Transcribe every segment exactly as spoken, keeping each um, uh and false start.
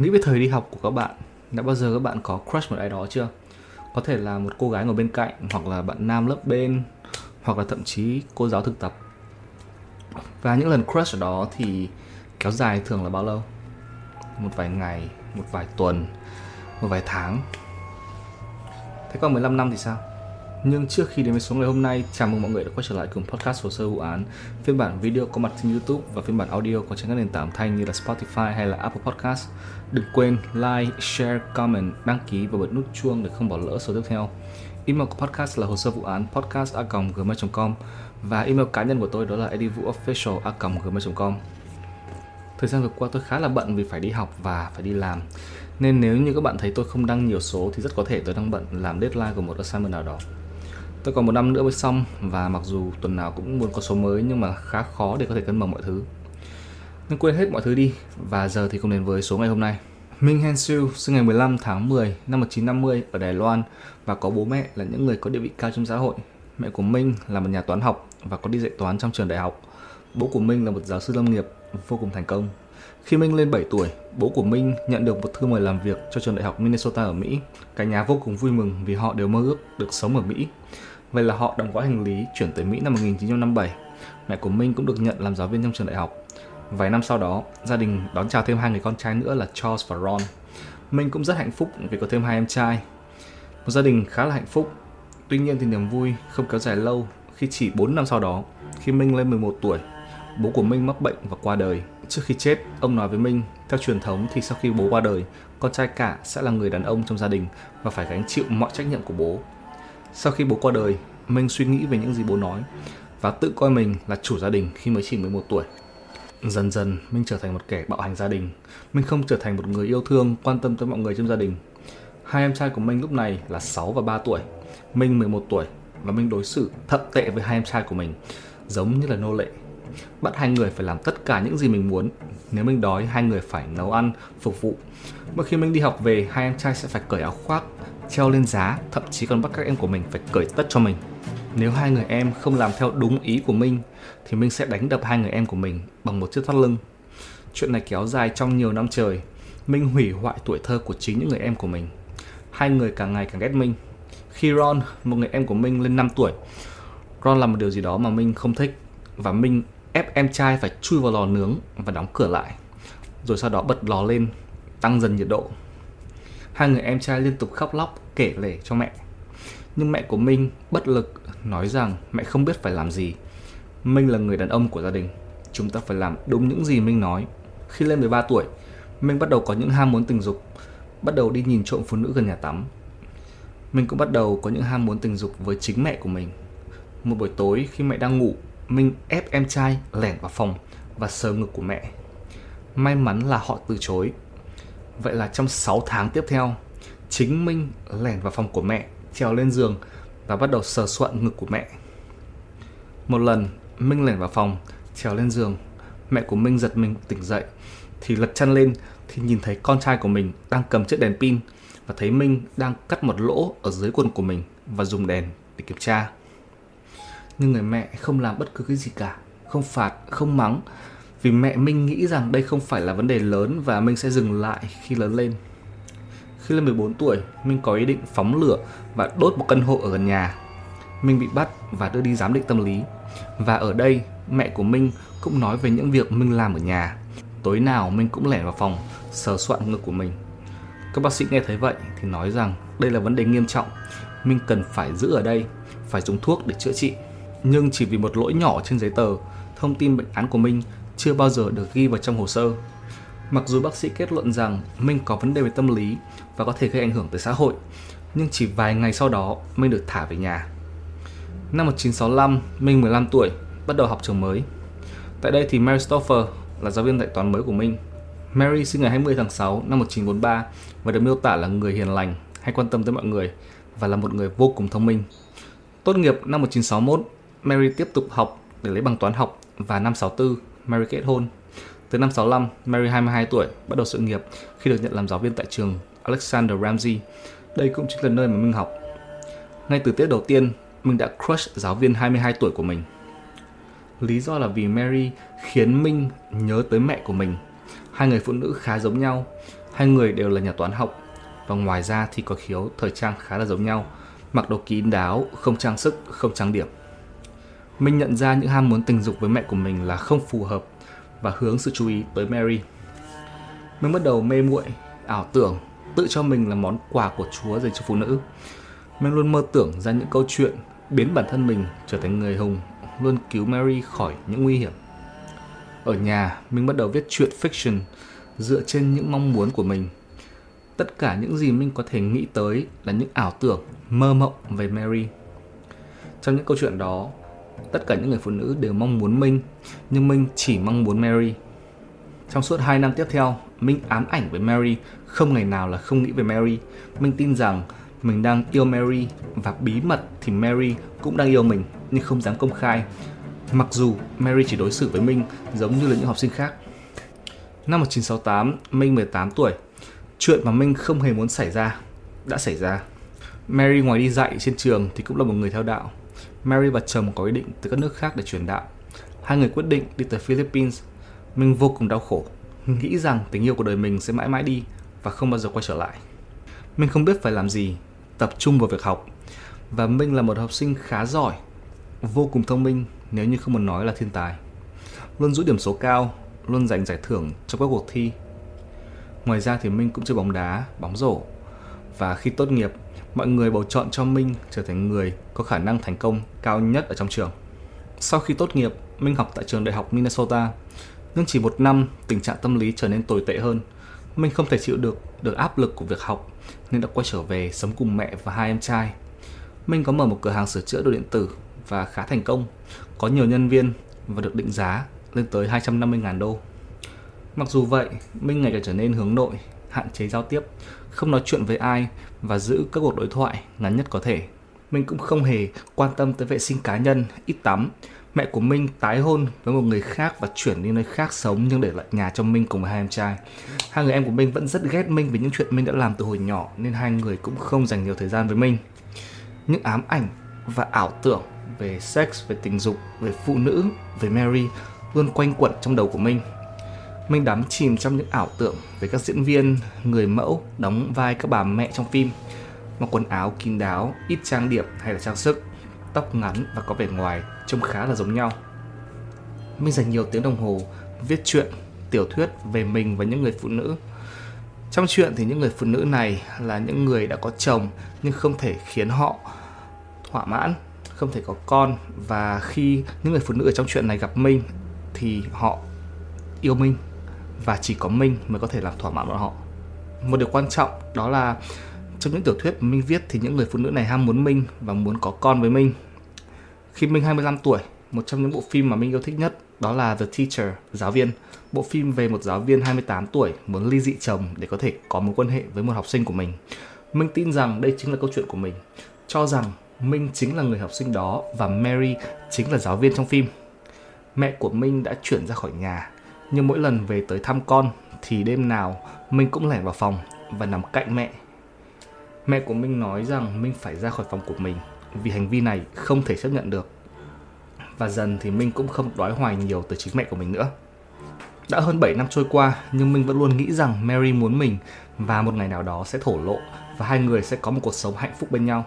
Nghĩ về thời đi học của các bạn, đã bao giờ các bạn có crush một ai đó chưa? Có thể là một cô gái ngồi bên cạnh, hoặc là bạn nam lớp bên, hoặc là thậm chí cô giáo thực tập. Và những lần crush ở đó thì kéo dài thường là bao lâu? Một vài ngày, một vài tuần, một vài tháng. Thế còn mười lăm năm thì sao? Nhưng trước khi đến với số ngày hôm nay, chào mừng mọi người đã quay trở lại cùng podcast Hồ sơ vụ án. Phiên bản video có mặt trên YouTube và phiên bản audio có trên các nền tảng thanh như là Spotify hay là Apple Podcast. Đừng quên like, share, comment, đăng ký và bật nút chuông để không bỏ lỡ số tiếp theo. Email của podcast là hồ sơ vụ án podcast a còng gmail chấm com và email cá nhân của tôi đó là eddy vu official a còng gmail chấm com. Thời gian vừa qua tôi khá là bận vì phải đi học và phải đi làm, nên nếu như các bạn thấy tôi không đăng nhiều số thì rất có thể tôi đang bận làm deadline của một assignment nào đó. Tôi còn một năm nữa mới xong và mặc dù tuần nào cũng muốn có số mới nhưng mà khá khó để có thể cân bằng mọi thứ. Nên quên hết mọi thứ đi và giờ thì cùng đến với số ngày hôm nay. Minh Hansoo sinh ngày mười lăm tháng mười năm một nghìn chín trăm năm mươi ở Đài Loan và có bố mẹ là những người có địa vị cao trong xã hội. Mẹ của Minh là một nhà toán học và có đi dạy toán trong trường đại học. Bố của Minh là một giáo sư lâm nghiệp vô cùng thành công. Khi Minh lên bảy tuổi, bố của Minh nhận được một thư mời làm việc cho trường đại học Minnesota ở Mỹ. Cả nhà vô cùng vui mừng vì họ đều mơ ước được sống ở Mỹ. Vậy là họ đóng gói hành lý chuyển tới Mỹ năm một nghìn chín trăm năm mươi bảy. Mẹ của Minh cũng được nhận làm giáo viên trong trường đại học. Vài năm sau đó, gia đình đón chào thêm hai người con trai nữa là Charles và Ron. Minh cũng rất hạnh phúc vì có thêm hai em trai. Một gia đình khá là hạnh phúc. Tuy nhiên thì niềm vui không kéo dài lâu khi chỉ bốn năm sau đó, khi Minh lên mười một tuổi, bố của Minh mắc bệnh và qua đời. Trước khi chết, ông nói với Minh, theo truyền thống thì sau khi bố qua đời, con trai cả sẽ là người đàn ông trong gia đình và phải gánh chịu mọi trách nhiệm của bố. Sau khi bố qua đời, Minh suy nghĩ về những gì bố nói và tự coi mình là chủ gia đình khi mới chỉ mười một tuổi. Dần dần, Minh trở thành một kẻ bạo hành gia đình. Minh không trở thành một người yêu thương, quan tâm tới mọi người trong gia đình. Hai em trai của Minh lúc này là sáu và ba tuổi, Minh mười một tuổi và Minh đối xử thậm tệ với hai em trai của mình, giống như là nô lệ. Bắt hai người phải làm tất cả những gì mình muốn. Nếu mình đói, hai người phải nấu ăn, phục vụ. Mỗi khi mình đi học về, hai em trai sẽ phải cởi áo khoác, treo lên giá, thậm chí còn bắt các em của mình phải cởi tất cho mình. Nếu hai người em không làm theo đúng ý của mình thì mình sẽ đánh đập hai người em của mình bằng một chiếc thắt lưng. Chuyện này kéo dài trong nhiều năm trời. Minh hủy hoại tuổi thơ của chính những người em của mình. Hai người càng ngày càng ghét Minh. Khi Ron, một người em của Minh, lên năm tuổi, Ron làm một điều gì đó mà Minh không thích và Minh ép em trai phải chui vào lò nướng và đóng cửa lại, rồi sau đó bật lò lên, tăng dần nhiệt độ. Hai người em trai liên tục khóc lóc kể lể cho mẹ, nhưng mẹ của Minh bất lực nói rằng mẹ không biết phải làm gì. Minh là người đàn ông của gia đình, chúng ta phải làm đúng những gì Minh nói. Khi lên mười ba tuổi, Minh bắt đầu có những ham muốn tình dục, bắt đầu đi nhìn trộm phụ nữ gần nhà tắm. Minh cũng bắt đầu có những ham muốn tình dục với chính mẹ của mình. Một buổi tối khi mẹ đang ngủ, Minh ép em trai lẻn vào phòng và sờ ngực của mẹ. May mắn là họ từ chối. Vậy là trong sáu tháng tiếp theo, chính Minh lẻn vào phòng của mẹ, trèo lên giường và bắt đầu sờ soạn ngực của mẹ. Một lần, Minh lẻn vào phòng, trèo lên giường. Mẹ của Minh giật mình tỉnh dậy, thì lật chăn lên thì nhìn thấy con trai của mình đang cầm chiếc đèn pin và thấy Minh đang cắt một lỗ ở dưới quần của mình và dùng đèn để kiểm tra. Nhưng người mẹ không làm bất cứ cái gì cả, không phạt, không mắng, vì mẹ Minh nghĩ rằng đây không phải là vấn đề lớn và Minh sẽ dừng lại khi lớn lên. Khi lên mười bốn tuổi, Minh có ý định phóng lửa và đốt một căn hộ ở gần nhà. Minh bị bắt và đưa đi giám định tâm lý. Và ở đây, mẹ của Minh cũng nói về những việc Minh làm ở nhà. Tối nào Minh cũng lẻn vào phòng, sờ soạn ngực của mình. Các bác sĩ nghe thấy vậy thì nói rằng đây là vấn đề nghiêm trọng, Minh cần phải giữ ở đây, phải dùng thuốc để chữa trị. Nhưng chỉ vì một lỗi nhỏ trên giấy tờ, thông tin bệnh án của Minh chưa bao giờ được ghi vào trong hồ sơ. Mặc dù bác sĩ kết luận rằng Minh có vấn đề về tâm lý và có thể gây ảnh hưởng tới xã hội, nhưng chỉ vài ngày sau đó Minh được thả về nhà. Năm một nghìn chín trăm sáu mươi lăm, Minh mười lăm tuổi, bắt đầu học trường mới. Tại đây thì Mary Stauffer là giáo viên dạy toán mới của Minh. Mary sinh ngày hai mươi tháng sáu năm một nghìn chín trăm bốn mươi ba và được miêu tả là người hiền lành, hay quan tâm tới mọi người và là một người vô cùng thông minh. Tốt nghiệp năm một nghìn chín trăm sáu mươi mốt, Mary tiếp tục học để lấy bằng toán học và năm sáu tư, Mary kết hôn. Tới năm sáu lăm, Mary hai mươi hai tuổi bắt đầu sự nghiệp khi được nhận làm giáo viên tại trường Alexander Ramsey. Đây cũng chính là nơi mà Minh học. Ngay từ tiết đầu tiên, Minh đã crush giáo viên hai mươi hai tuổi của mình. Lý do là vì Mary khiến Minh nhớ tới mẹ của mình. Hai người phụ nữ khá giống nhau. Hai người đều là nhà toán học và ngoài ra thì có khiếu thời trang khá là giống nhau, mặc đồ kín đáo, không trang sức, không trang điểm. Minh nhận ra những ham muốn tình dục với mẹ của mình là không phù hợp và hướng sự chú ý tới Mary. Minh bắt đầu mê muội, ảo tưởng, tự cho mình là món quà của Chúa dành cho phụ nữ. Minh luôn mơ tưởng ra những câu chuyện biến bản thân mình trở thành người hùng, luôn cứu Mary khỏi những nguy hiểm. Ở nhà, Minh bắt đầu viết truyện fiction dựa trên những mong muốn của mình. Tất cả những gì Minh có thể nghĩ tới là những ảo tưởng, mơ mộng về Mary. Trong những câu chuyện đó, tất cả những người phụ nữ đều mong muốn Minh, nhưng Minh chỉ mong muốn Mary. Trong suốt hai năm tiếp theo, Minh ám ảnh với Mary, không ngày nào là không nghĩ về Mary. Minh tin rằng mình đang yêu Mary và bí mật thì Mary cũng đang yêu mình nhưng không dám công khai. Mặc dù Mary chỉ đối xử với Minh giống như là những học sinh khác. Năm một nghìn chín trăm sáu mươi tám, Minh mười tám tuổi. Chuyện mà Minh không hề muốn xảy ra đã xảy ra. Mary ngoài đi dạy trên trường thì cũng là một người theo đạo. Mary và chồng có ý định từ các nước khác để truyền đạo. Hai người quyết định đi tới Philippines. Minh vô cùng đau khổ, nghĩ rằng tình yêu của đời mình sẽ mãi mãi đi và không bao giờ quay trở lại. Minh không biết phải làm gì, tập trung vào việc học. Và Minh là một học sinh khá giỏi, vô cùng thông minh, nếu như không muốn nói là thiên tài. Luôn giữ điểm số cao, luôn giành giải thưởng trong các cuộc thi. Ngoài ra thì Minh cũng chơi bóng đá, bóng rổ. Và khi tốt nghiệp, mọi người bầu chọn cho Minh trở thành người có khả năng thành công cao nhất ở trong trường. Sau khi tốt nghiệp, Minh học tại trường đại học Minnesota. Nhưng chỉ một năm, tình trạng tâm lý trở nên tồi tệ hơn. Minh không thể chịu được được áp lực của việc học nên đã quay trở về sống cùng mẹ và hai em trai. Minh có mở một cửa hàng sửa chữa đồ điện tử và khá thành công, có nhiều nhân viên và được định giá lên tới hai trăm năm mươi nghìn đô. Mặc dù vậy, Minh ngày càng trở nên hướng nội, hạn chế giao tiếp, không nói chuyện với ai và giữ các cuộc đối thoại ngắn nhất có thể. Minh cũng không hề quan tâm tới vệ sinh cá nhân, ít tắm. Mẹ của Minh tái hôn với một người khác và chuyển đi nơi khác sống nhưng để lại nhà cho Minh cùng với hai em trai. Hai người em của Minh vẫn rất ghét Minh vì những chuyện Minh đã làm từ hồi nhỏ nên hai người cũng không dành nhiều thời gian với Minh. Những ám ảnh và ảo tưởng về sex, về tình dục, về phụ nữ, về Mary luôn quanh quẩn trong đầu của Minh. Minh đắm chìm trong những ảo tưởng về các diễn viên, người mẫu đóng vai các bà mẹ trong phim, mặc quần áo kín đáo, ít trang điểm hay là trang sức, tóc ngắn và có vẻ ngoài trông khá là giống nhau. Minh dành nhiều tiếng đồng hồ viết truyện, tiểu thuyết về mình và những người phụ nữ. Trong truyện thì những người phụ nữ này là những người đã có chồng nhưng không thể khiến họ thỏa mãn, không thể có con, và khi những người phụ nữ ở trong truyện này gặp Minh thì họ yêu Minh và chỉ có Minh mới có thể làm thỏa mãn bọn họ. Một điều quan trọng đó là trong những tiểu thuyết Minh viết thì những người phụ nữ này ham muốn Minh và muốn có con với Minh. Khi Minh hai mươi lăm tuổi, một trong những bộ phim mà Minh yêu thích nhất đó là The Teacher, Giáo viên. Bộ phim về một giáo viên hai mươi tám tuổi muốn ly dị chồng để có thể có mối quan hệ với một học sinh của mình. Minh tin rằng đây chính là câu chuyện của mình, cho rằng Minh chính là người học sinh đó và Mary chính là giáo viên trong phim. Mẹ của Minh đã chuyển ra khỏi nhà, nhưng mỗi lần về tới thăm con thì đêm nào Minh cũng lẻn vào phòng và nằm cạnh mẹ. Mẹ của Minh nói rằng Minh phải ra khỏi phòng của mình vì hành vi này không thể chấp nhận được. Và dần thì Minh cũng không đoái hoài nhiều tới chính mẹ của mình nữa. Đã hơn bảy năm trôi qua nhưng Minh vẫn luôn nghĩ rằng Mary muốn mình và một ngày nào đó sẽ thổ lộ và hai người sẽ có một cuộc sống hạnh phúc bên nhau.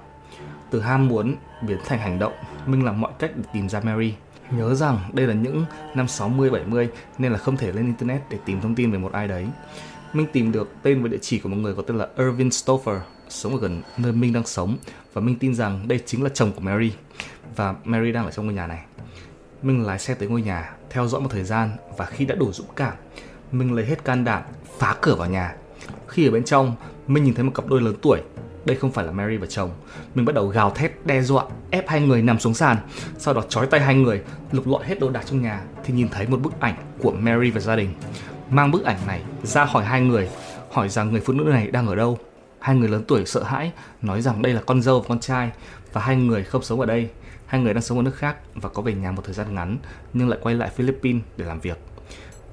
Từ ham muốn biến thành hành động, Minh làm mọi cách để tìm ra Mary. Nhớ rằng đây là những năm sáu mươi bảy mươi nên là không thể lên internet để tìm thông tin về một ai đấy. Minh tìm được tên và địa chỉ của một người có tên là Irvin Stauffer, sống ở gần nơi Minh đang sống, và Minh tin rằng đây chính là chồng của Mary và Mary đang ở trong ngôi nhà này. Minh lái xe tới ngôi nhà, theo dõi một thời gian, và khi đã đủ dũng cảm, Minh lấy hết can đảm phá cửa vào nhà. Khi ở bên trong, Minh nhìn thấy một cặp đôi lớn tuổi. Đây không phải là Mary và chồng. Minh bắt đầu gào thét, đe dọa, ép hai người nằm xuống sàn. Sau đó trói tay hai người, lục lọi hết đồ đạc trong nhà thì nhìn thấy một bức ảnh của Mary và gia đình. Mang bức ảnh này ra hỏi hai người, hỏi rằng người phụ nữ này đang ở đâu. Hai người lớn tuổi sợ hãi, nói rằng đây là con dâu và con trai, và hai người không sống ở đây. Hai người đang sống ở nước khác và có về nhà một thời gian ngắn, nhưng lại quay lại Philippines để làm việc.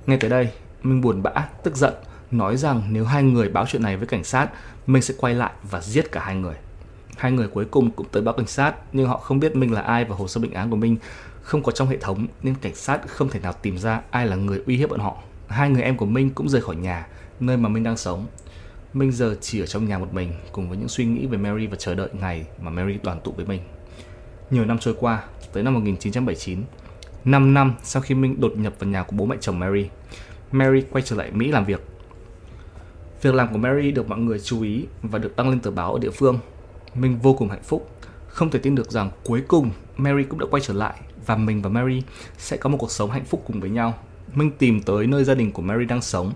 Ngay tới đây, Minh buồn bã, tức giận, nói rằng nếu hai người báo chuyện này với cảnh sát, Minh sẽ quay lại và giết cả hai người. Hai người cuối cùng cũng tới báo cảnh sát, nhưng họ không biết Minh là ai và hồ sơ bệnh án của Minh không có trong hệ thống, nên cảnh sát không thể nào tìm ra ai là người uy hiếp bọn họ. Hai người em của Minh cũng rời khỏi nhà, nơi mà Minh đang sống. Minh giờ chỉ ở trong nhà một mình, cùng với những suy nghĩ về Mary và chờ đợi ngày mà Mary đoàn tụ với mình. Nhiều năm trôi qua, tới năm một nghìn chín trăm bảy mươi chín, năm năm sau khi Minh đột nhập vào nhà của bố mẹ chồng Mary, Mary quay trở lại Mỹ làm việc. Việc làm của Mary được mọi người chú ý và được đăng lên tờ báo ở địa phương. Minh vô cùng hạnh phúc, không thể tin được rằng cuối cùng Mary cũng đã quay trở lại và mình và Mary sẽ có một cuộc sống hạnh phúc cùng với nhau. Minh tìm tới nơi gia đình của Mary đang sống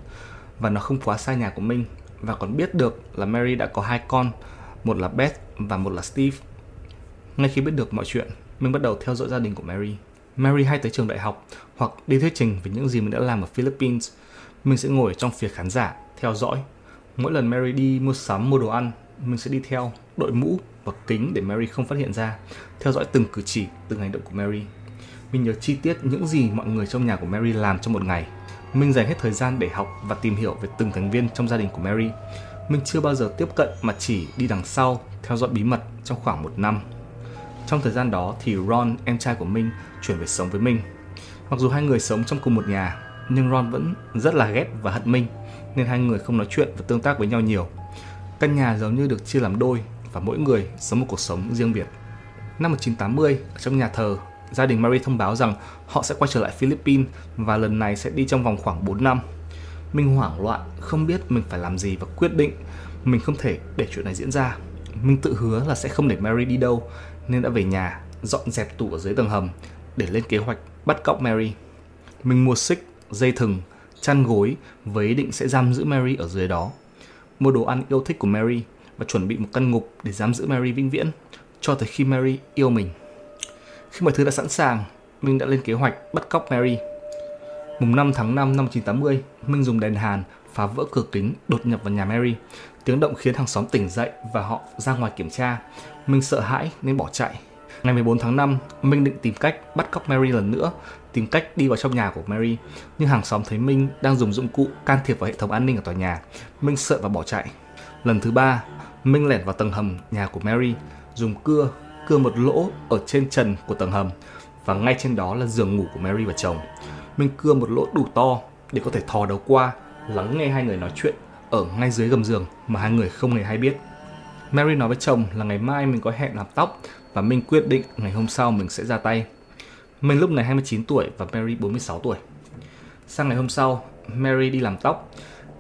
và nó không quá xa nhà của Minh, và còn biết được là Mary đã có hai con, một là Beth và một là Steve. Ngay khi biết được mọi chuyện, Minh bắt đầu theo dõi gia đình của Mary. Mary hay tới trường đại học hoặc đi thuyết trình về những gì mình đã làm ở Philippines. Mình sẽ ngồi trong phía khán giả, theo dõi. Mỗi lần Mary đi mua sắm, mua đồ ăn, mình sẽ đi theo, đội mũ và kính để Mary không phát hiện ra, theo dõi từng cử chỉ, từng hành động của Mary. Mình nhớ chi tiết những gì mọi người trong nhà của Mary làm trong một ngày. Mình dành hết thời gian để học và tìm hiểu về từng thành viên trong gia đình của Mary. Mình chưa bao giờ tiếp cận mà chỉ đi đằng sau, theo dõi bí mật trong khoảng một năm. Trong thời gian đó thì Ron, em trai của Minh, chuyển về sống với Minh. Mặc dù hai người sống trong cùng một nhà, nhưng Ron vẫn rất là ghét và hận Minh, nên hai người không nói chuyện và tương tác với nhau nhiều. Căn nhà giống như được chia làm đôi và mỗi người sống một cuộc sống riêng biệt. Năm một nghìn chín trăm tám mươi, ở trong nhà thờ, gia đình Mary thông báo rằng họ sẽ quay trở lại Philippines và lần này sẽ đi trong vòng khoảng bốn năm. Mình hoảng loạn, không biết mình phải làm gì và quyết định mình không thể để chuyện này diễn ra. Mình tự hứa là sẽ không để Mary đi đâu, nên đã về nhà, dọn dẹp tủ ở dưới tầng hầm để lên kế hoạch bắt cóc Mary. Mình mua xích, dây thừng, chăn gối với ý định sẽ giam giữ Mary ở dưới đó, mua đồ ăn yêu thích của Mary và chuẩn bị một căn ngục để giam giữ Mary vĩnh viễn cho tới khi Mary yêu mình. Khi mọi thứ đã sẵn sàng, mình đã lên kế hoạch bắt cóc Mary. Mùng năm tháng năm năm một nghìn chín trăm tám mươi, mình dùng đèn hàn phá vỡ cửa kính đột nhập vào nhà Mary. Tiếng động khiến hàng xóm tỉnh dậy và họ ra ngoài kiểm tra. Mình sợ hãi nên bỏ chạy. Ngày mười bốn tháng năm, Minh định tìm cách bắt cóc Mary lần nữa, tìm cách đi vào trong nhà của Mary. Nhưng hàng xóm thấy Minh đang dùng dụng cụ can thiệp vào hệ thống an ninh ở tòa nhà. Minh sợ và bỏ chạy. Lần thứ ba, Minh lẻn vào tầng hầm nhà của Mary, dùng cưa, cưa một lỗ ở trên trần của tầng hầm và ngay trên đó là giường ngủ của Mary và chồng. Minh cưa một lỗ đủ to để có thể thò đầu qua, lắng nghe hai người nói chuyện ở ngay dưới gầm giường mà hai người không hề hay biết. Mary nói với chồng là ngày mai mình có hẹn làm tóc và Minh quyết định ngày hôm sau mình sẽ ra tay. Mình lúc này hai mươi chín tuổi và Mary bốn mươi sáu tuổi. Sang ngày hôm sau, Mary đi làm tóc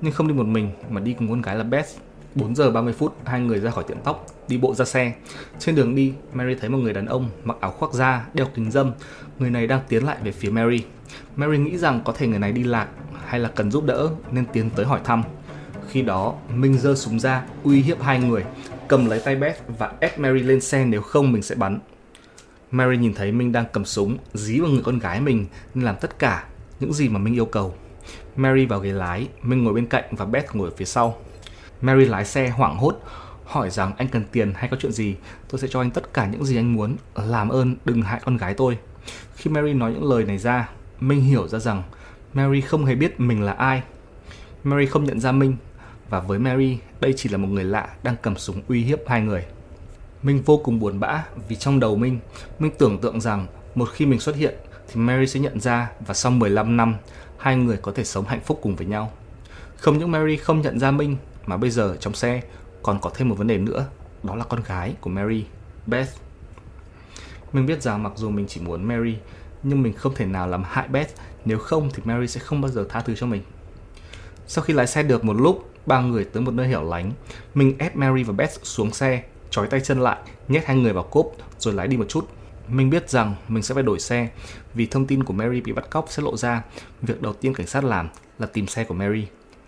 nhưng không đi một mình mà đi cùng con gái là Beth. bốn giờ ba mươi phút, hai người ra khỏi tiệm tóc, đi bộ ra xe. Trên đường đi, Mary thấy một người đàn ông mặc áo khoác da, đeo kính râm. Người này đang tiến lại về phía Mary. Mary nghĩ rằng có thể người này đi lạc hay là cần giúp đỡ nên tiến tới hỏi thăm. Khi đó, Minh giơ súng ra, uy hiếp hai người, cầm lấy tay Beth và ép Mary lên xe nếu không mình sẽ bắn. Mary nhìn thấy Minh đang cầm súng, dí vào người con gái mình nên làm tất cả những gì mà Minh yêu cầu. Mary vào ghế lái, Minh ngồi bên cạnh và Beth ngồi ở phía sau. Mary lái xe hoảng hốt, hỏi rằng anh cần tiền hay có chuyện gì, tôi sẽ cho anh tất cả những gì anh muốn, làm ơn đừng hại con gái tôi. Khi Mary nói những lời này ra, Minh hiểu ra rằng Mary không hề biết mình là ai. Mary không nhận ra Minh, và với Mary, đây chỉ là một người lạ đang cầm súng uy hiếp hai người. Minh vô cùng buồn bã vì trong đầu Minh, Minh tưởng tượng rằng một khi mình xuất hiện thì Mary sẽ nhận ra và sau mười lăm năm, hai người có thể sống hạnh phúc cùng với nhau. Không những Mary không nhận ra Minh, mà bây giờ trong xe còn có thêm một vấn đề nữa, đó là con gái của Mary, Beth. Mình biết rằng mặc dù mình chỉ muốn Mary, nhưng mình không thể nào làm hại Beth, nếu không thì Mary sẽ không bao giờ tha thứ cho mình. Sau khi lái xe được một lúc, ba người tới một nơi hẻo lánh. Mình ép Mary và Beth xuống xe, trói tay chân lại, nhét hai người vào cốp rồi lái đi một chút. Mình biết rằng mình sẽ phải đổi xe vì thông tin của Mary bị bắt cóc sẽ lộ ra. Việc đầu tiên cảnh sát làm là tìm xe của Mary.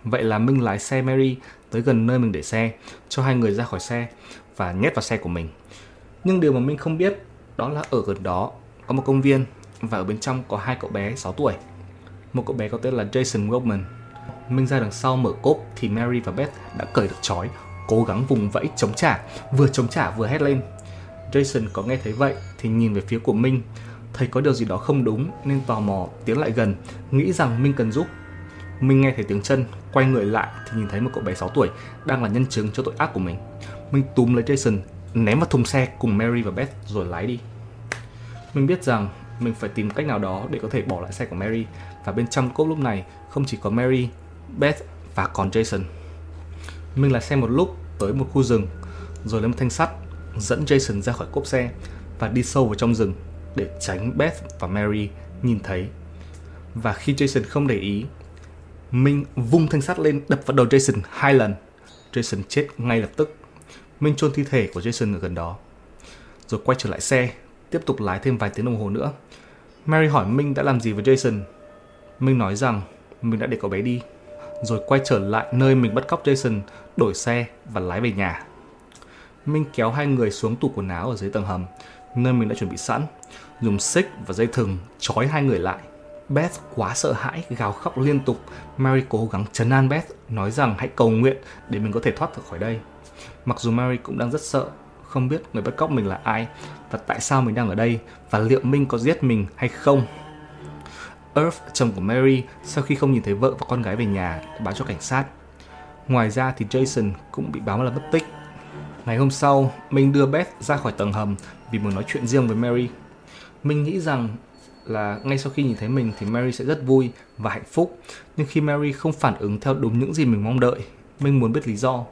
Vậy là Minh lái xe Mary tới gần nơi mình để xe, cho hai người ra khỏi xe và nhét vào xe của mình. Nhưng điều mà Minh không biết đó là ở gần đó có một công viên và ở bên trong có hai cậu bé sáu tuổi. Một cậu bé có tên là Jason Goldman. Minh ra đằng sau mở cốp thì Mary và Beth đã cởi được trói, cố gắng vùng vẫy chống trả, vừa chống trả vừa hét lên. Jason có nghe thấy vậy thì nhìn về phía của Minh, thấy có điều gì đó không đúng nên tò mò tiến lại gần, nghĩ rằng Minh cần giúp. Minh nghe thấy tiếng chân, quay người lại thì nhìn thấy một cậu bé sáu tuổi đang là nhân chứng cho tội ác của mình. Minh túm lấy Jason, ném vào thùng xe cùng Mary và Beth rồi lái đi. Mình biết rằng mình phải tìm cách nào đó để có thể bỏ lại xe của Mary, và bên trong cốp lúc này không chỉ có Mary, Beth và còn Jason. Minh lái xe một lúc tới một khu rừng, rồi lấy một thanh sắt dẫn Jason ra khỏi cốp xe và đi sâu vào trong rừng để tránh Beth và Mary nhìn thấy. Và khi Jason không để ý, Minh vung thanh sắt lên đập vào đầu Jason hai lần. Jason chết ngay lập tức. Minh chôn thi thể của Jason ở gần đó, rồi quay trở lại xe, tiếp tục lái thêm vài tiếng đồng hồ nữa. Mary hỏi Minh đã làm gì với Jason. Minh nói rằng mình đã để cậu bé đi, rồi quay trở lại nơi mình bắt cóc Jason, đổi xe và lái về nhà. Minh kéo hai người xuống tủ quần áo ở dưới tầng hầm, nơi mình đã chuẩn bị sẵn, dùng xích và dây thừng trói hai người lại. Beth quá sợ hãi, gào khóc liên tục. Mary cố gắng trấn an Beth, nói rằng hãy cầu nguyện để mình có thể thoát khỏi đây. Mặc dù Mary cũng đang rất sợ, không biết người bắt cóc mình là ai và tại sao mình đang ở đây, và liệu Minh có giết mình hay không. Earth, chồng của Mary, sau khi không nhìn thấy vợ và con gái về nhà, đã báo cho cảnh sát. Ngoài ra thì Jason cũng bị báo là mất tích. Ngày hôm sau, Minh đưa Beth ra khỏi tầng hầm vì muốn nói chuyện riêng với Mary. Minh nghĩ rằng là ngay sau khi nhìn thấy mình thì Mary sẽ rất vui và hạnh phúc. Nhưng khi Mary không phản ứng theo đúng những gì mình mong đợi, Minh muốn biết lý do.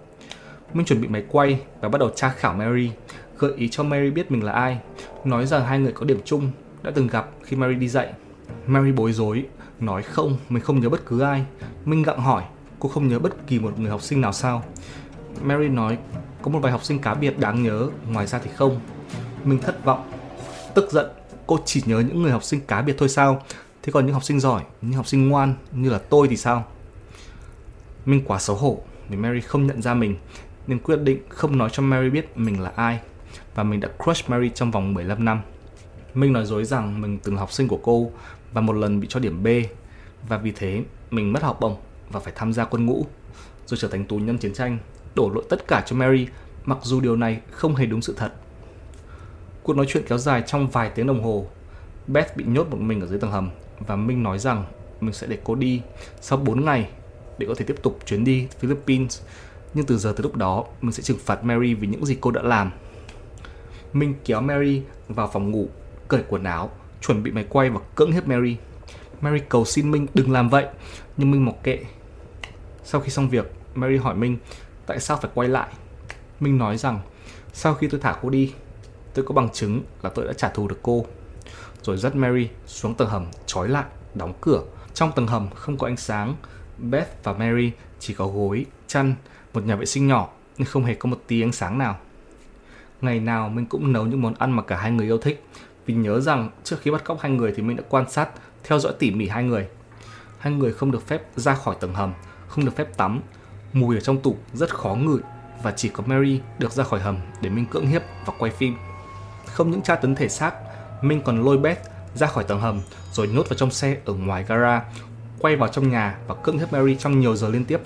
Minh chuẩn bị máy quay và bắt đầu tra khảo Mary, gợi ý cho Mary biết mình là ai, nói rằng hai người có điểm chung, đã từng gặp khi Mary đi dạy. Mary bối rối, nói không, mình không nhớ bất cứ ai. Minh gặng hỏi, cô không nhớ bất kỳ một người học sinh nào sao? Mary nói, có một vài học sinh cá biệt đáng nhớ, ngoài ra thì không. Minh thất vọng, tức giận, cô chỉ nhớ những người học sinh cá biệt thôi sao? Thế còn những học sinh giỏi, những học sinh ngoan như là tôi thì sao? Minh quá xấu hổ vì Mary không nhận ra mình, nên quyết định không nói cho Mary biết mình là ai. Và mình đã crush Mary trong vòng mười lăm năm. Minh nói dối rằng mình từng là học sinh của cô và một lần bị cho điểm B, và vì thế mình mất học bổng và phải tham gia quân ngũ, rồi trở thành tù nhân chiến tranh, đổ lỗi tất cả cho Mary, mặc dù điều này không hề đúng sự thật. Cuộc nói chuyện kéo dài trong vài tiếng đồng hồ. Beth bị nhốt một mình ở dưới tầng hầm, và Minh nói rằng mình sẽ để cô đi sau bốn ngày để có thể tiếp tục chuyến đi Philippines. Nhưng từ giờ tới lúc đó, mình sẽ trừng phạt Mary vì những gì cô đã làm. Minh kéo Mary vào phòng ngủ, cởi quần áo, chuẩn bị máy quay và cưỡng hiếp Mary. Mary cầu xin Minh đừng làm vậy, nhưng Minh mặc kệ. Sau khi xong việc, Mary hỏi Minh tại sao phải quay lại. Minh nói rằng sau khi tôi thả cô đi, tôi có bằng chứng là tôi đã trả thù được cô. Rồi dắt Mary xuống tầng hầm, trói lại, đóng cửa. Trong tầng hầm không có ánh sáng. Beth và Mary chỉ có gối, chăn, một nhà vệ sinh nhỏ, nhưng không hề có một tí ánh sáng nào. Ngày nào mình cũng nấu những món ăn mà cả hai người yêu thích, vì nhớ rằng trước khi bắt cóc hai người thì mình đã quan sát, theo dõi tỉ mỉ hai người. Hai người không được phép ra khỏi tầng hầm, không được phép tắm. Mùi ở trong tủ rất khó ngửi, và chỉ có Mary được ra khỏi hầm để Minh cưỡng hiếp và quay phim. Không những tra tấn thể xác, Minh còn lôi Beth ra khỏi tầng hầm rồi nhốt vào trong xe ở ngoài gara, quay vào trong nhà và cưỡng hiếp Mary trong nhiều giờ liên tiếp.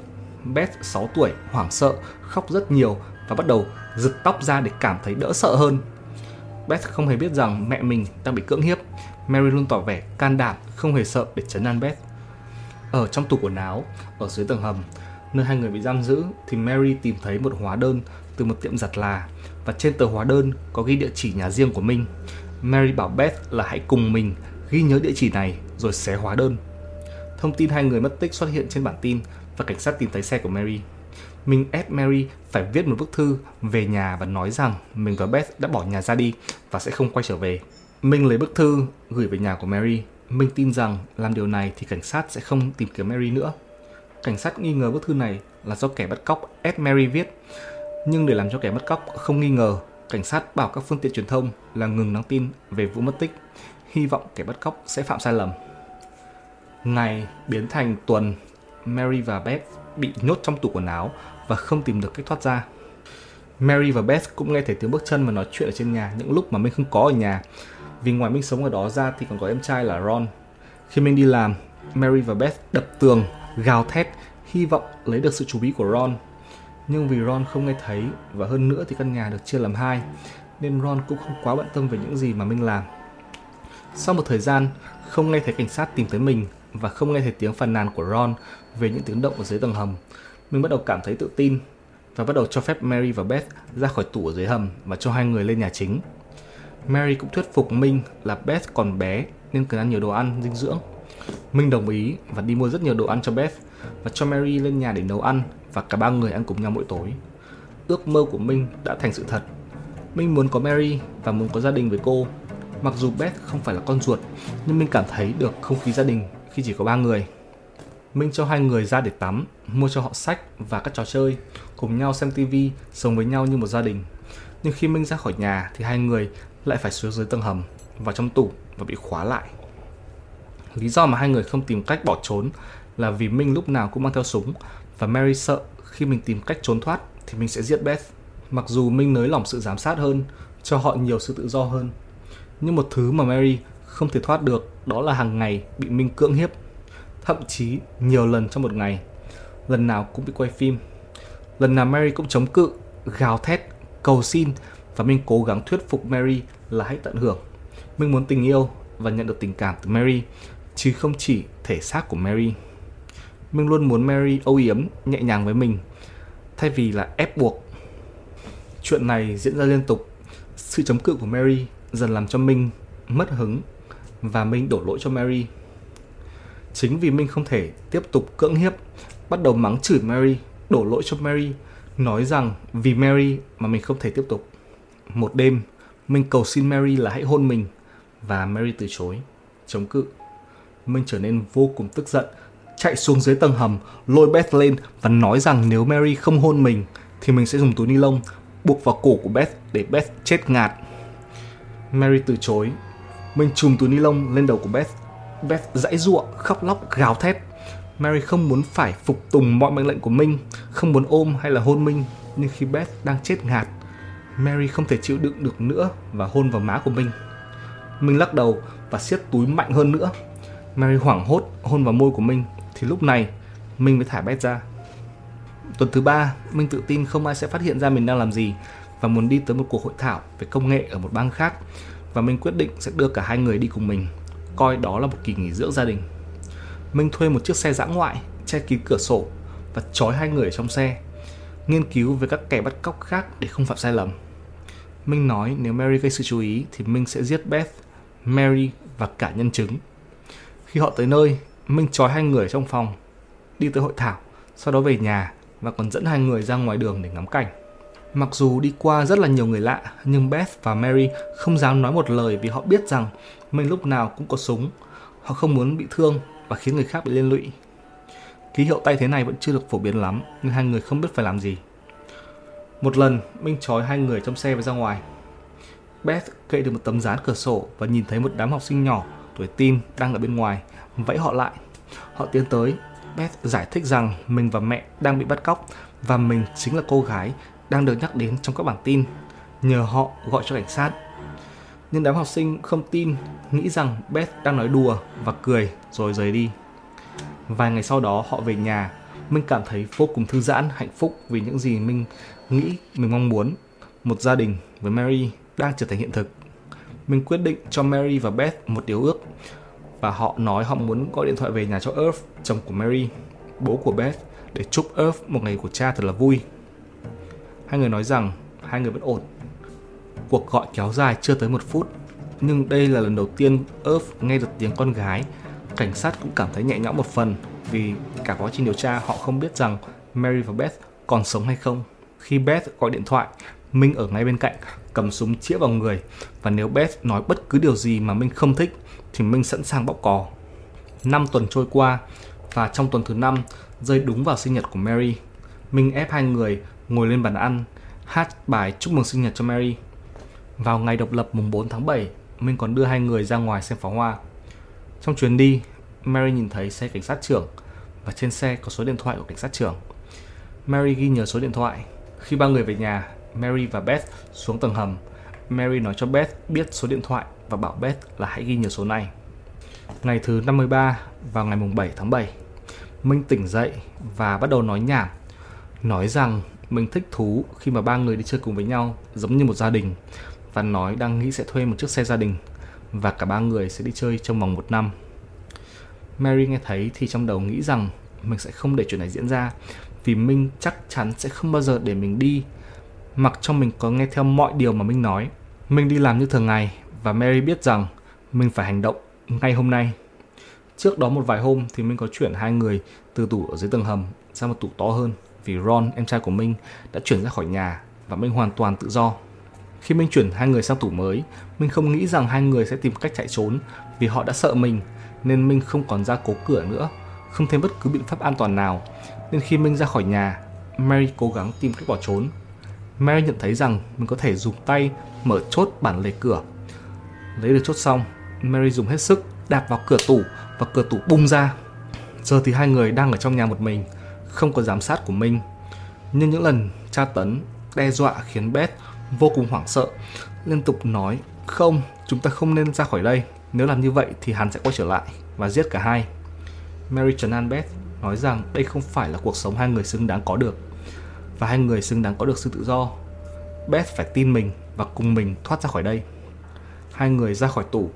Beth sáu tuổi, hoảng sợ, khóc rất nhiều và bắt đầu giật tóc ra để cảm thấy đỡ sợ hơn. Beth không hề biết rằng mẹ mình đang bị cưỡng hiếp. Mary luôn tỏ vẻ can đảm, không hề sợ để trấn an Beth. Ở trong tủ quần áo, ở dưới tầng hầm, nơi hai người bị giam giữ, thì Mary tìm thấy một hóa đơn từ một tiệm giặt là, và trên tờ hóa đơn có ghi địa chỉ nhà riêng của Minh. Mary bảo Beth là hãy cùng mình ghi nhớ địa chỉ này rồi xé hóa đơn. Thông tin hai người mất tích xuất hiện trên bản tin và cảnh sát tìm thấy xe của Mary. Minh ép Mary phải viết một bức thư về nhà và nói rằng mình và Beth đã bỏ nhà ra đi và sẽ không quay trở về. Minh lấy bức thư gửi về nhà của Mary. Minh tin rằng làm điều này thì cảnh sát sẽ không tìm kiếm Mary nữa. Cảnh sát nghi ngờ bức thư này là do kẻ bắt cóc ép Mary viết. Nhưng để làm cho kẻ bắt cóc không nghi ngờ, cảnh sát bảo các phương tiện truyền thông là ngừng đăng tin về vụ mất tích, hy vọng kẻ bắt cóc sẽ phạm sai lầm. Ngày biến thành tuần, Mary và Beth bị nhốt trong tủ quần áo và không tìm được cách thoát ra. Mary và Beth cũng nghe thấy tiếng bước chân và nói chuyện ở trên nhà những lúc mà Minh không có ở nhà, vì ngoài Minh sống ở đó ra thì còn có em trai là Ron. Khi Minh đi làm, Mary và Beth đập tường, gào thét, hy vọng lấy được sự chú ý của Ron. Nhưng vì Ron không nghe thấy, và hơn nữa thì căn nhà được chia làm hai, nên Ron cũng không quá bận tâm về những gì mà Minh làm. Sau một thời gian, không nghe thấy cảnh sát tìm tới mình và không nghe thấy tiếng phàn nàn của Ron về những tiếng động ở dưới tầng hầm, Minh bắt đầu cảm thấy tự tin và bắt đầu cho phép Mary và Beth ra khỏi tủ ở dưới hầm và cho hai người lên nhà chính. Mary cũng thuyết phục Minh là Beth còn bé nên cần ăn nhiều đồ ăn dinh dưỡng. Minh đồng ý và đi mua rất nhiều đồ ăn cho Beth và cho Mary lên nhà để nấu ăn và cả ba người ăn cùng nhau mỗi tối. Ước mơ của Minh đã thành sự thật. Minh muốn có Mary và muốn có gia đình với cô. Mặc dù Beth không phải là con ruột, nhưng Minh cảm thấy được không khí gia đình khi chỉ có ba người. Minh cho hai người ra để tắm, mua cho họ sách và các trò chơi, cùng nhau xem tivi, sống với nhau như một gia đình. Nhưng khi Minh ra khỏi nhà thì hai người lại phải xuống dưới tầng hầm, vào trong tủ và bị khóa lại. Lý do mà hai người không tìm cách bỏ trốn là vì Minh lúc nào cũng mang theo súng và Mary sợ khi mình tìm cách trốn thoát thì Minh sẽ giết Beth. Mặc dù Minh nới lỏng sự giám sát hơn, cho họ nhiều sự tự do hơn, nhưng một thứ mà Mary không thể thoát được đó là hàng ngày bị Minh cưỡng hiếp, thậm chí nhiều lần trong một ngày, lần nào cũng bị quay phim. Lần nào Mary cũng chống cự, gào thét, cầu xin và Minh cố gắng thuyết phục Mary là hãy tận hưởng. Minh muốn tình yêu và nhận được tình cảm từ Mary, chứ không chỉ thể xác của Mary. Minh luôn muốn Mary âu yếm, nhẹ nhàng với mình, thay vì là ép buộc. Chuyện này diễn ra liên tục. Sự chống cự của Mary dần làm cho Minh mất hứng và Minh đổ lỗi cho Mary. Chính vì Minh không thể tiếp tục cưỡng hiếp, bắt đầu mắng chửi Mary, đổ lỗi cho Mary, nói rằng vì Mary mà mình không thể tiếp tục. Một đêm, Minh cầu xin Mary là hãy hôn mình và Mary từ chối, chống cự. Minh trở nên vô cùng tức giận, chạy xuống dưới tầng hầm, lôi Beth lên và nói rằng nếu Mary không hôn mình thì mình sẽ dùng túi ni lông buộc vào cổ của Beth để Beth chết ngạt. Mary từ chối. Minh chùm túi ni lông lên đầu của Beth. Beth giãy giụa, khóc lóc, gào thét. Mary không muốn phải phục tùng mọi mệnh lệnh của Minh, không muốn ôm hay là hôn Minh. Nhưng khi Beth đang chết ngạt, Mary không thể chịu đựng được nữa và hôn vào má của Minh. Minh lắc đầu và siết túi mạnh hơn nữa. Mary hoảng hốt hôn vào môi của Minh thì lúc này Minh mới thả Beth ra. Tuần thứ ba, Minh tự tin không ai sẽ phát hiện ra mình đang làm gì và muốn đi tới một cuộc hội thảo về công nghệ ở một bang khác, và Minh quyết định sẽ đưa cả hai người đi cùng mình, coi đó là một kỳ nghỉ dưỡng gia đình. Minh thuê một chiếc xe dã ngoại, che kín cửa sổ và trói hai người ở trong xe, nghiên cứu về các kẻ bắt cóc khác để không phạm sai lầm. Minh nói nếu Mary gây sự chú ý thì Minh sẽ giết Beth, Mary và cả nhân chứng. Khi họ tới nơi, Minh trói hai người ở trong phòng, đi tới hội thảo, sau đó về nhà và còn dẫn hai người ra ngoài đường để ngắm cảnh. Mặc dù đi qua rất là nhiều người lạ, nhưng Beth và Mary không dám nói một lời vì họ biết rằng Minh lúc nào cũng có súng. Họ không muốn bị thương và khiến người khác bị liên lụy. Ký hiệu tay thế này vẫn chưa được phổ biến lắm, nên hai người không biết phải làm gì. Một lần, Minh trói hai người trong xe và ra ngoài. Beth cậy được một tấm dán cửa sổ và nhìn thấy một đám học sinh nhỏ tuổi teen đang ở bên ngoài, vẫy họ lại. Họ tiến tới. Beth giải thích rằng mình và mẹ đang bị bắt cóc và mình chính là cô gái đang được nhắc đến trong các bản tin, nhờ họ gọi cho cảnh sát. Nhưng đám học sinh không tin, nghĩ rằng Beth đang nói đùa và cười rồi rời đi. Vài ngày sau đó họ về nhà. Minh cảm thấy vô cùng thư giãn, hạnh phúc vì những gì Minh nghĩ mình mong muốn. Một gia đình với Mary đang trở thành hiện thực. Minh quyết định cho Mary và Beth một điều ước, và họ nói họ muốn gọi điện thoại về nhà cho Earth, chồng của Mary, bố của Beth, để chúc Earth một ngày của cha thật là vui. Hai người nói rằng hai người vẫn ổn. Cuộc gọi kéo dài chưa tới một phút, nhưng đây là lần đầu tiên Earth nghe được tiếng con gái. Cảnh sát cũng cảm thấy nhẹ nhõm một phần vì cả quá trình điều tra họ không biết rằng Mary và Beth còn sống hay không. Khi Beth gọi điện thoại, Minh ở ngay bên cạnh, cầm súng chĩa vào người, và nếu Beth nói bất cứ điều gì mà Minh không thích thì Minh sẵn sàng bóp cò. Năm tuần trôi qua và trong tuần thứ năm rơi đúng vào sinh nhật của Mary. Minh ép hai người ngồi lên bàn ăn, hát bài chúc mừng sinh nhật cho Mary. Vào ngày độc lập mùng bốn tháng bảy, Minh còn đưa hai người ra ngoài xem pháo hoa. Trong chuyến đi, Mary nhìn thấy xe cảnh sát trưởng và trên xe có số điện thoại của cảnh sát trưởng. Mary ghi nhớ số điện thoại. Khi ba người về nhà, Mary và Beth xuống tầng hầm. Mary nói cho Beth biết số điện thoại và bảo Beth là hãy ghi nhớ số này. Ngày thứ năm mươi ba, vào ngày mùng bảy tháng bảy, Minh tỉnh dậy và bắt đầu nói nhảm, nói rằng mình thích thú khi mà ba người đi chơi cùng với nhau giống như một gia đình, và nói đang nghĩ sẽ thuê một chiếc xe gia đình và cả ba người sẽ đi chơi trong vòng một năm. Mary nghe thấy thì trong đầu nghĩ rằng mình sẽ không để chuyện này diễn ra, vì Minh chắc chắn sẽ không bao giờ để mình đi, mặc cho mình có nghe theo mọi điều mà Minh nói. Minh đi làm như thường ngày và Mary biết rằng mình phải hành động ngay hôm nay. Trước đó một vài hôm thì mình có chuyển hai người từ tủ ở dưới tầng hầm sang một tủ to hơn, vì Ron, em trai của mình, đã chuyển ra khỏi nhà và mình hoàn toàn tự do. Khi mình chuyển hai người sang tủ mới, mình không nghĩ rằng hai người sẽ tìm cách chạy trốn vì họ đã sợ mình, nên mình không còn ra cố cửa nữa, không thêm bất cứ biện pháp an toàn nào. Nên khi mình ra khỏi nhà, Mary cố gắng tìm cách bỏ trốn. Mary nhận thấy rằng mình có thể dùng tay mở chốt bản lề cửa. Lấy được chốt xong, Mary dùng hết sức đạp vào cửa tủ và cửa tủ bung ra. Giờ thì hai người đang ở trong nhà một mình, không có giám sát của mình. Nhưng những lần tra tấn, đe dọa khiến Beth vô cùng hoảng sợ, liên tục nói: "Không, chúng ta không nên ra khỏi đây. Nếu làm như vậy thì hắn sẽ quay trở lại và giết cả hai." Mary trấn an Beth, nói rằng đây không phải là cuộc sống hai người xứng đáng có được, và hai người xứng đáng có được sự tự do. Beth phải tin mình và cùng mình thoát ra khỏi đây. Hai người ra khỏi tủ,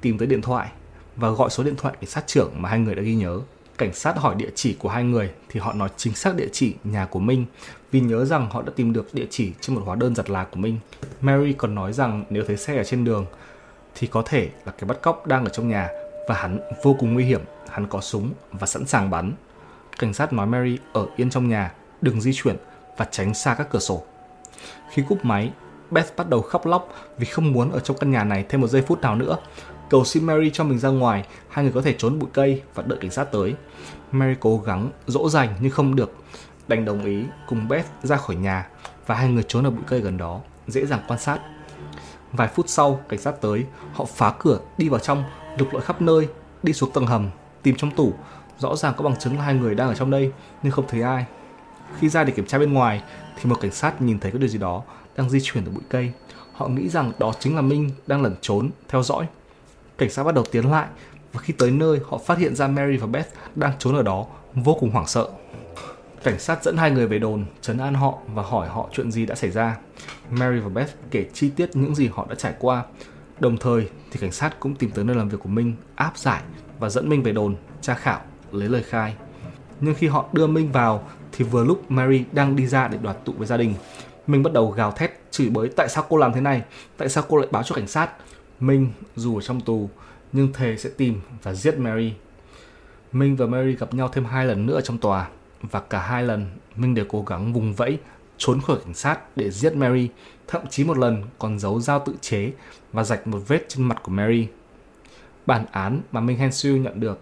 tìm tới điện thoại và gọi số điện thoại cảnh sát trưởng mà hai người đã ghi nhớ. Cảnh sát hỏi địa chỉ của hai người thì họ nói chính xác địa chỉ nhà của Minh, vì nhớ rằng họ đã tìm được địa chỉ trên một hóa đơn giặt là của Minh. Mary còn nói rằng nếu thấy xe ở trên đường thì có thể là kẻ bắt cóc đang ở trong nhà và hắn vô cùng nguy hiểm, hắn có súng và sẵn sàng bắn. Cảnh sát nói Mary ở yên trong nhà, đừng di chuyển và tránh xa các cửa sổ. Khi cúp máy, Beth bắt đầu khóc lóc vì không muốn ở trong căn nhà này thêm một giây phút nào nữa. Cầu xin Mary cho mình ra ngoài, hai người có thể trốn bụi cây và đợi cảnh sát tới. Mary cố gắng dỗ dành nhưng không được, đành đồng ý cùng Beth ra khỏi nhà và hai người trốn ở bụi cây gần đó, dễ dàng quan sát. Vài phút sau, cảnh sát tới, họ phá cửa, đi vào trong, lục lọi khắp nơi, đi xuống tầng hầm, tìm trong tủ. Rõ ràng có bằng chứng là hai người đang ở trong đây nhưng không thấy ai. Khi ra để kiểm tra bên ngoài thì một cảnh sát nhìn thấy cái điều gì đó đang di chuyển ở bụi cây. Họ nghĩ rằng đó chính là Minh đang lẩn trốn, theo dõi. Cảnh sát bắt đầu tiến lại và khi tới nơi họ phát hiện ra Mary và Beth đang trốn ở đó, vô cùng hoảng sợ. Cảnh sát dẫn hai người về đồn, trấn an họ và hỏi họ chuyện gì đã xảy ra. Mary và Beth kể chi tiết những gì họ đã trải qua. Đồng thời thì cảnh sát cũng tìm tới nơi làm việc của Minh, áp giải và dẫn Minh về đồn, tra khảo, lấy lời khai. Nhưng khi họ đưa Minh vào thì vừa lúc Mary đang đi ra để đoàn tụ với gia đình. Minh bắt đầu gào thét, chửi bới: "Tại sao cô làm thế này? Tại sao cô lại báo cho cảnh sát?" Minh dù ở trong tù nhưng thề sẽ tìm và giết Mary. Minh và Mary gặp nhau thêm hai lần nữa trong tòa, và cả hai lần Minh đều cố gắng vùng vẫy trốn khỏi cảnh sát để giết Mary. Thậm chí một lần còn giấu dao tự chế và rạch một vết trên mặt của Mary. Bản án mà Minh Hansoo nhận được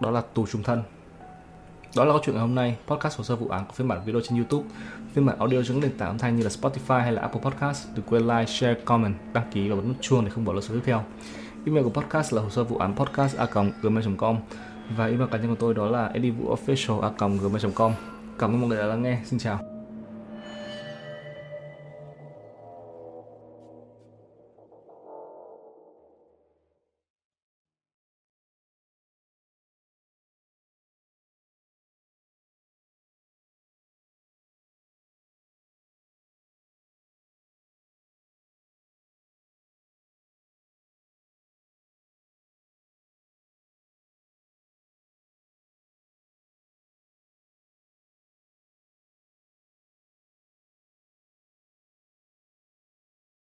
đó là tù chung thân. Đó là câu chuyện ngày hôm nay. Podcast hồ sơ vụ án có phiên bản video trên YouTube, phiên bản audio trên các nền tảng âm thanh như là Spotify hay là Apple Podcast. Đừng quên like, share, comment, đăng ký và bấm nút chuông để không bỏ lỡ số tiếp theo. Email của podcast là hồ sơ vụ án podcast a còng gmail chấm com và email cá nhân của tôi đó là eddivuofficial a còng gmail chấm com. Cảm ơn mọi người đã lắng nghe. Xin chào.